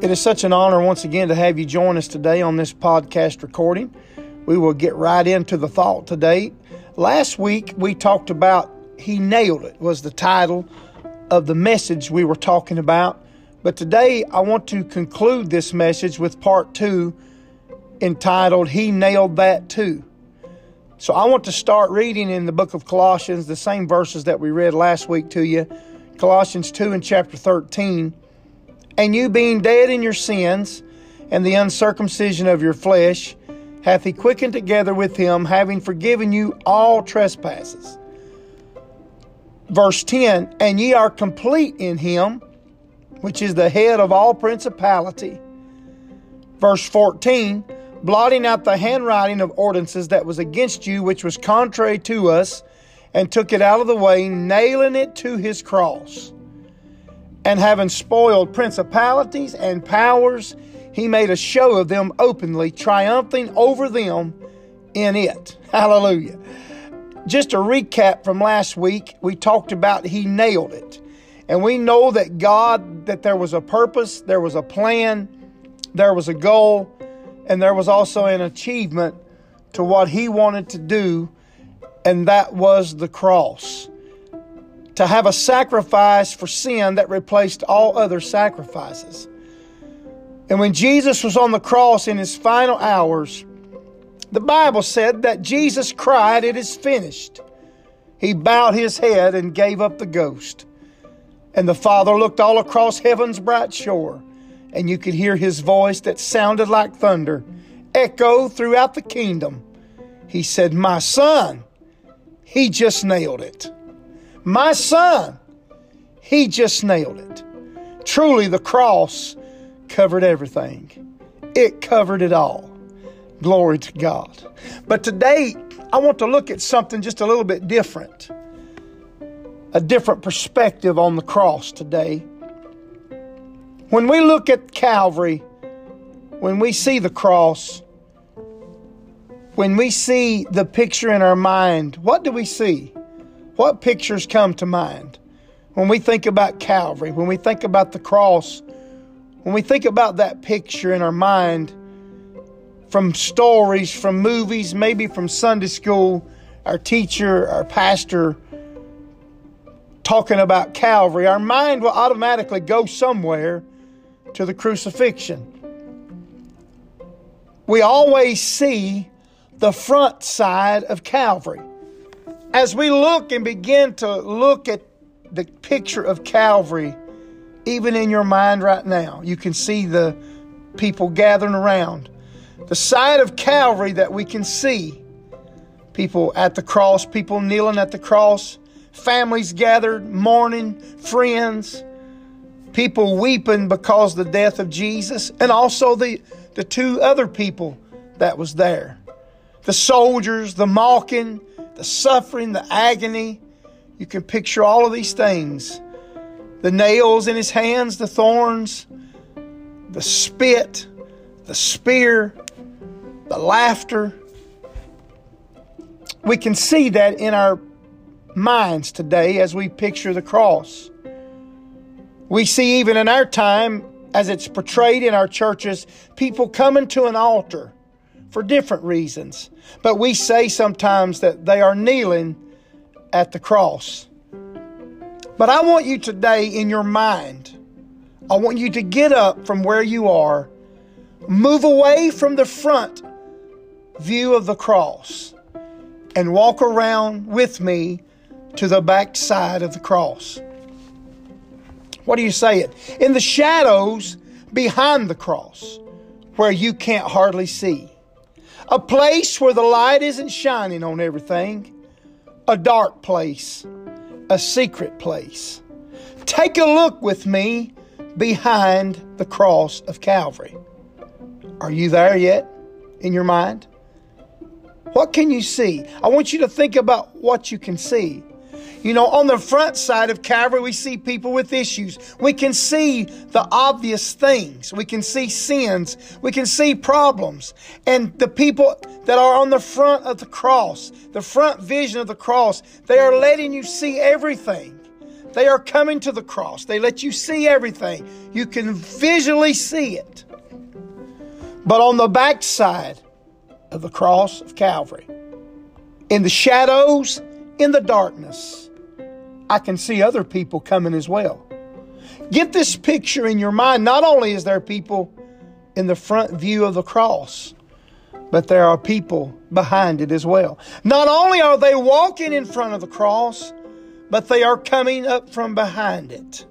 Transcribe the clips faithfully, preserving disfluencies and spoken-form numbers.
It is such an honor once again to have you join us today on this podcast recording. We will get right into the thought today. Last week we talked about He Nailed It was the title of the message we were talking about. But today I want to conclude this message with part two entitled He Nailed That Too. So I want to start reading in the book of Colossians, the same verses that we read last week to you. Colossians two and chapter thirteen. And you being dead in your sins and the uncircumcision of your flesh, hath he quickened together with him, having forgiven you all trespasses. Verse ten, and ye are complete in him, which is the head of all principality. Verse fourteen, blotting out the handwriting of ordinances that was against you, which was contrary to us, and took it out of the way, nailing it to his cross. And having spoiled principalities and powers, he made a show of them openly, triumphing over them in it. Hallelujah. Just a recap from last week, we talked about he nailed it. And we know that God, that there was a purpose, there was a plan, there was a goal, and there was also an achievement to what he wanted to do, and that was the cross. To have a sacrifice for sin that replaced all other sacrifices. And when Jesus was on the cross in his final hours, the Bible said that Jesus cried, "It is finished." He bowed his head and gave up the ghost. And the Father looked all across heaven's bright shore, and you could hear his voice that sounded like thunder, echo throughout the kingdom. He said, "My son, he just nailed it. My son, he just nailed it." Truly, the cross covered everything. It covered it all. Glory to God. But today, I want to look at something just a little bit different. A different perspective on the cross today. When we look at Calvary, when we see the cross, when we see the picture in our mind, what do we see? What pictures come to mind? When we think about Calvary, when we think about the cross, when we think about that picture in our mind, from stories, from movies, maybe from Sunday school, our teacher, our pastor, talking about Calvary, our mind will automatically go somewhere to the crucifixion. We always see the front side of Calvary. As we look and begin to look at the picture of Calvary, even in your mind right now, you can see the people gathering around. The side of Calvary that we can see, people at the cross, people kneeling at the cross, families gathered, mourning, friends, people weeping because of the death of Jesus, and also the, the two other people that was there. The soldiers, the mocking, the suffering, the agony. You can picture all of these things. The nails in his hands, the thorns, the spit, the spear, the laughter. We can see that in our minds today as we picture the cross. We see even in our time, as it's portrayed in our churches, people coming to an altar for different reasons. But we say sometimes that they are kneeling at the cross. But I want you today in your mind, I want you to get up from where you are, move away from the front view of the cross, and walk around with me to the back side of the cross. What do you say it? In the shadows behind the cross, where you can't hardly see. A place where the light isn't shining on everything. A dark place. A secret place. Take a look with me behind the cross of Calvary. Are you there yet in your mind? What can you see? I want you to think about what you can see. You know, on the front side of Calvary, we see people with issues. We can see the obvious things. We can see sins. We can see problems. And the people that are on the front of the cross, the front vision of the cross, they are letting you see everything. They are coming to the cross. They let you see everything. You can visually see it. But on the backside of the cross of Calvary, in the shadows, in the darkness, I can see other people coming as well. Get this picture in your mind. Not only is there people in the front view of the cross, but there are people behind it as well. Not only are they walking in front of the cross, but they are coming up from behind it.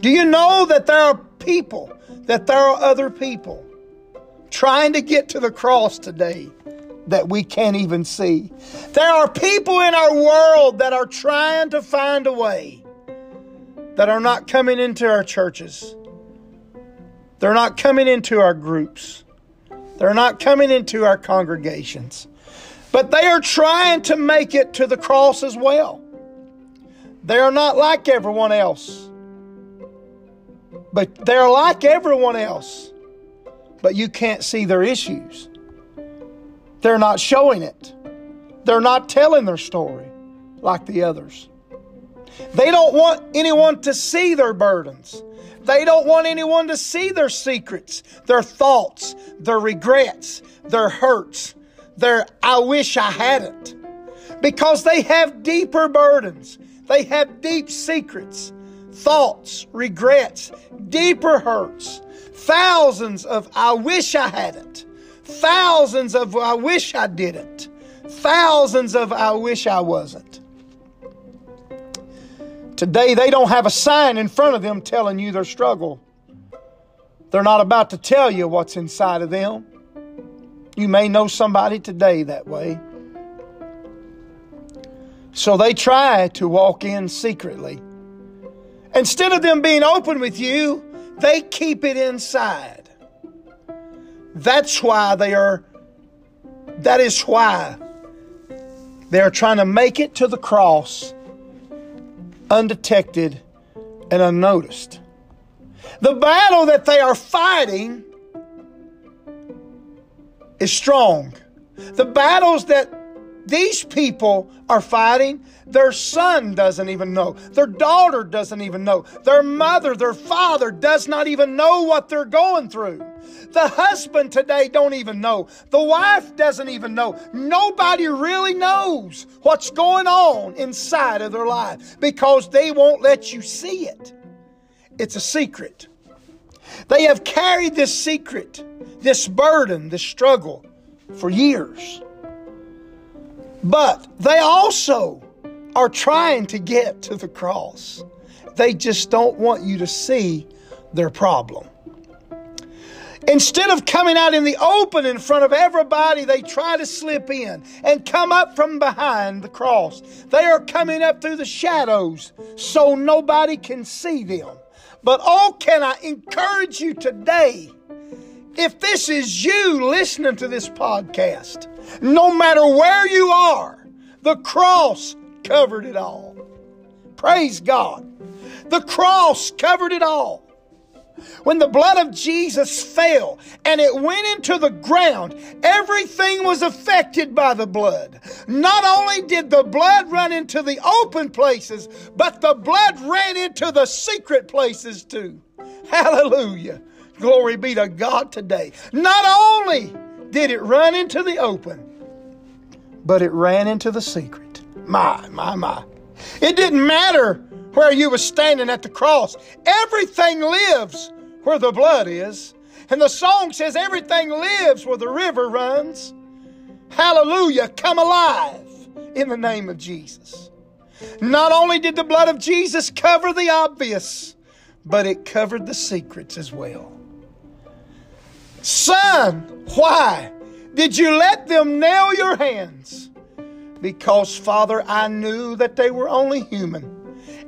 Do you know that there are people, that there are other people trying to get to the cross today that we can't even see? There are people in our world that are trying to find a way, that are not coming into our churches. They're not coming into our groups. They're not coming into our congregations. But they are trying to make it to the cross as well. They are not like everyone else. But they're like everyone else. But you can't see their issues. They're not showing it. They're not telling their story like the others. They don't want anyone to see their burdens. They don't want anyone to see their secrets, their thoughts, their regrets, their hurts, their I wish I hadn't. Because they have deeper burdens. They have deep secrets, thoughts, regrets, deeper hurts. Thousands of I wish I hadn't. Thousands of I wish I didn't. Thousands of I wish I wasn't. Today, they don't have a sign in front of them telling you their struggle. They're not about to tell you what's inside of them. You may know somebody today that way. So they try to walk in secretly. Instead of them being open with you, they keep it inside. That's why they are, that is why they're trying to make it to the cross undetected and unnoticed. The battle that they are fighting is strong. The battles that these people are fighting, their son doesn't even know. Their daughter doesn't even know. Their mother, their father does not even know what they're going through. The husband today don't even know. The wife doesn't even know. Nobody really knows what's going on inside of their life because they won't let you see it. It's a secret. They have carried this secret, this burden, this struggle for years. But they also are trying to get to the cross. They just don't want you to see their problem. Instead of coming out in the open in front of everybody, they try to slip in and come up from behind the cross. They are coming up through the shadows so nobody can see them. But oh, can I encourage you today, if this is you listening to this podcast, no matter where you are, the cross covered it all. Praise God. The cross covered it all. When the blood of Jesus fell and it went into the ground, everything was affected by the blood. Not only did the blood run into the open places, but the blood ran into the secret places too. Hallelujah. Glory be to God today. Not only did it run into the open, but it ran into the secret. My, my, my. It didn't matter where you were standing at the cross. Everything lives where the blood is. And the song says everything lives where the river runs. Hallelujah. Come alive in the name of Jesus. Not only did the blood of Jesus cover the obvious, but it covered the secrets as well. Son, why did you let them nail your hands? Because, Father, I knew that they were only human.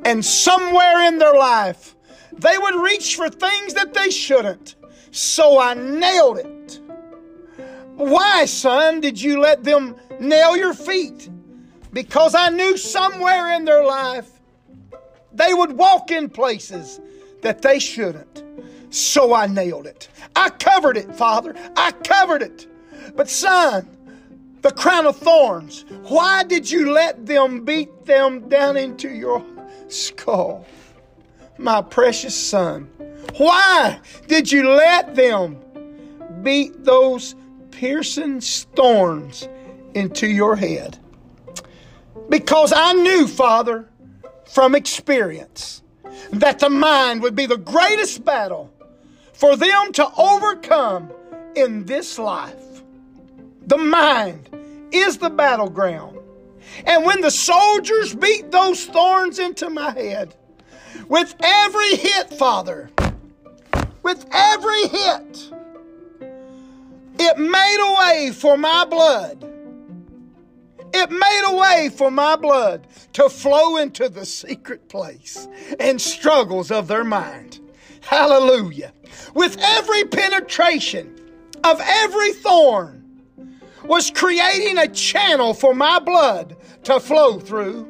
And somewhere in their life, they would reach for things that they shouldn't. So I nailed it. Why, son, did you let them nail your feet? Because I knew somewhere in their life, they would walk in places that they shouldn't. So I nailed it. I covered it, Father. I covered it. But son, the crown of thorns, why did you let them beat them down into your skull. My precious son, why did you let them beat those piercing thorns into your head? Because I knew, Father, from experience, that the mind would be the greatest battle for them to overcome in this life. The mind is the battleground. And when the soldiers beat those thorns into my head, with every hit, Father, with every hit, it made a way for my blood. It made a way for my blood to flow into the secret place and struggles of their mind. Hallelujah. With every penetration of every thorn was creating a channel for my blood to flow through.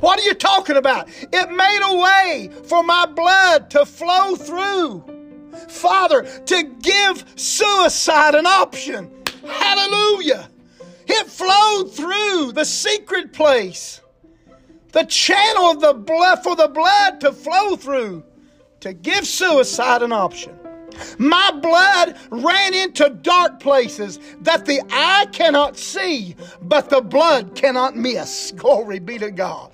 What are you talking about? It made a way for my blood to flow through. Father, to give suicide an option. Hallelujah. It flowed through the secret place, the channel of the blood for the blood to flow through, to give suicide an option. My blood ran into dark places that the eye cannot see, but the blood cannot miss. Glory be to God.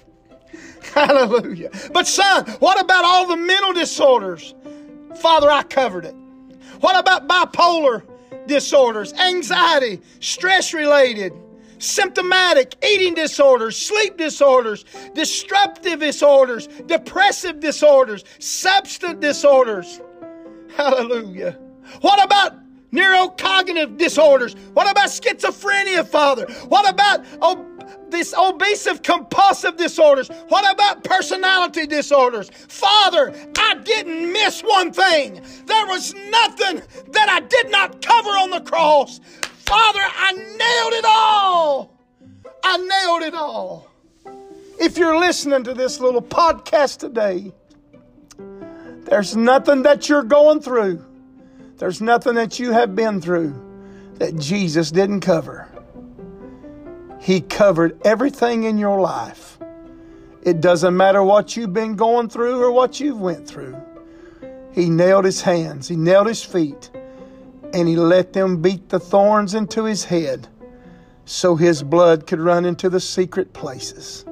Hallelujah. But son, what about all the mental disorders? Father, I covered it. What about bipolar disorders, anxiety, stress-related, symptomatic, eating disorders, sleep disorders, disruptive disorders, depressive disorders, substance disorders? Hallelujah. What about neurocognitive disorders? What about schizophrenia, Father? What about ob- this obsessive compulsive disorders? What about personality disorders? Father, I didn't miss one thing. There was nothing that I did not cover on the cross. Father, I nailed it all. I nailed it all. If you're listening to this little podcast today, there's nothing that you're going through. There's nothing that you have been through that Jesus didn't cover. He covered everything in your life. It doesn't matter what you've been going through or what you've went through. He nailed his hands. He nailed his feet. And he let them beat the thorns into his head so his blood could run into the secret places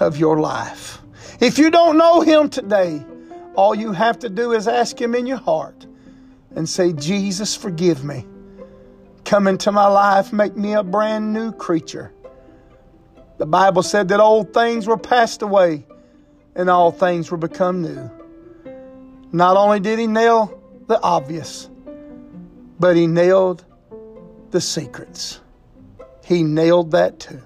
of your life. If you don't know him today, all you have to do is ask him in your heart and say, Jesus, forgive me. Come into my life, make me a brand new creature. The Bible said that old things were passed away and all things were become new. Not only did he nail the obvious, but he nailed the secrets. He nailed that too.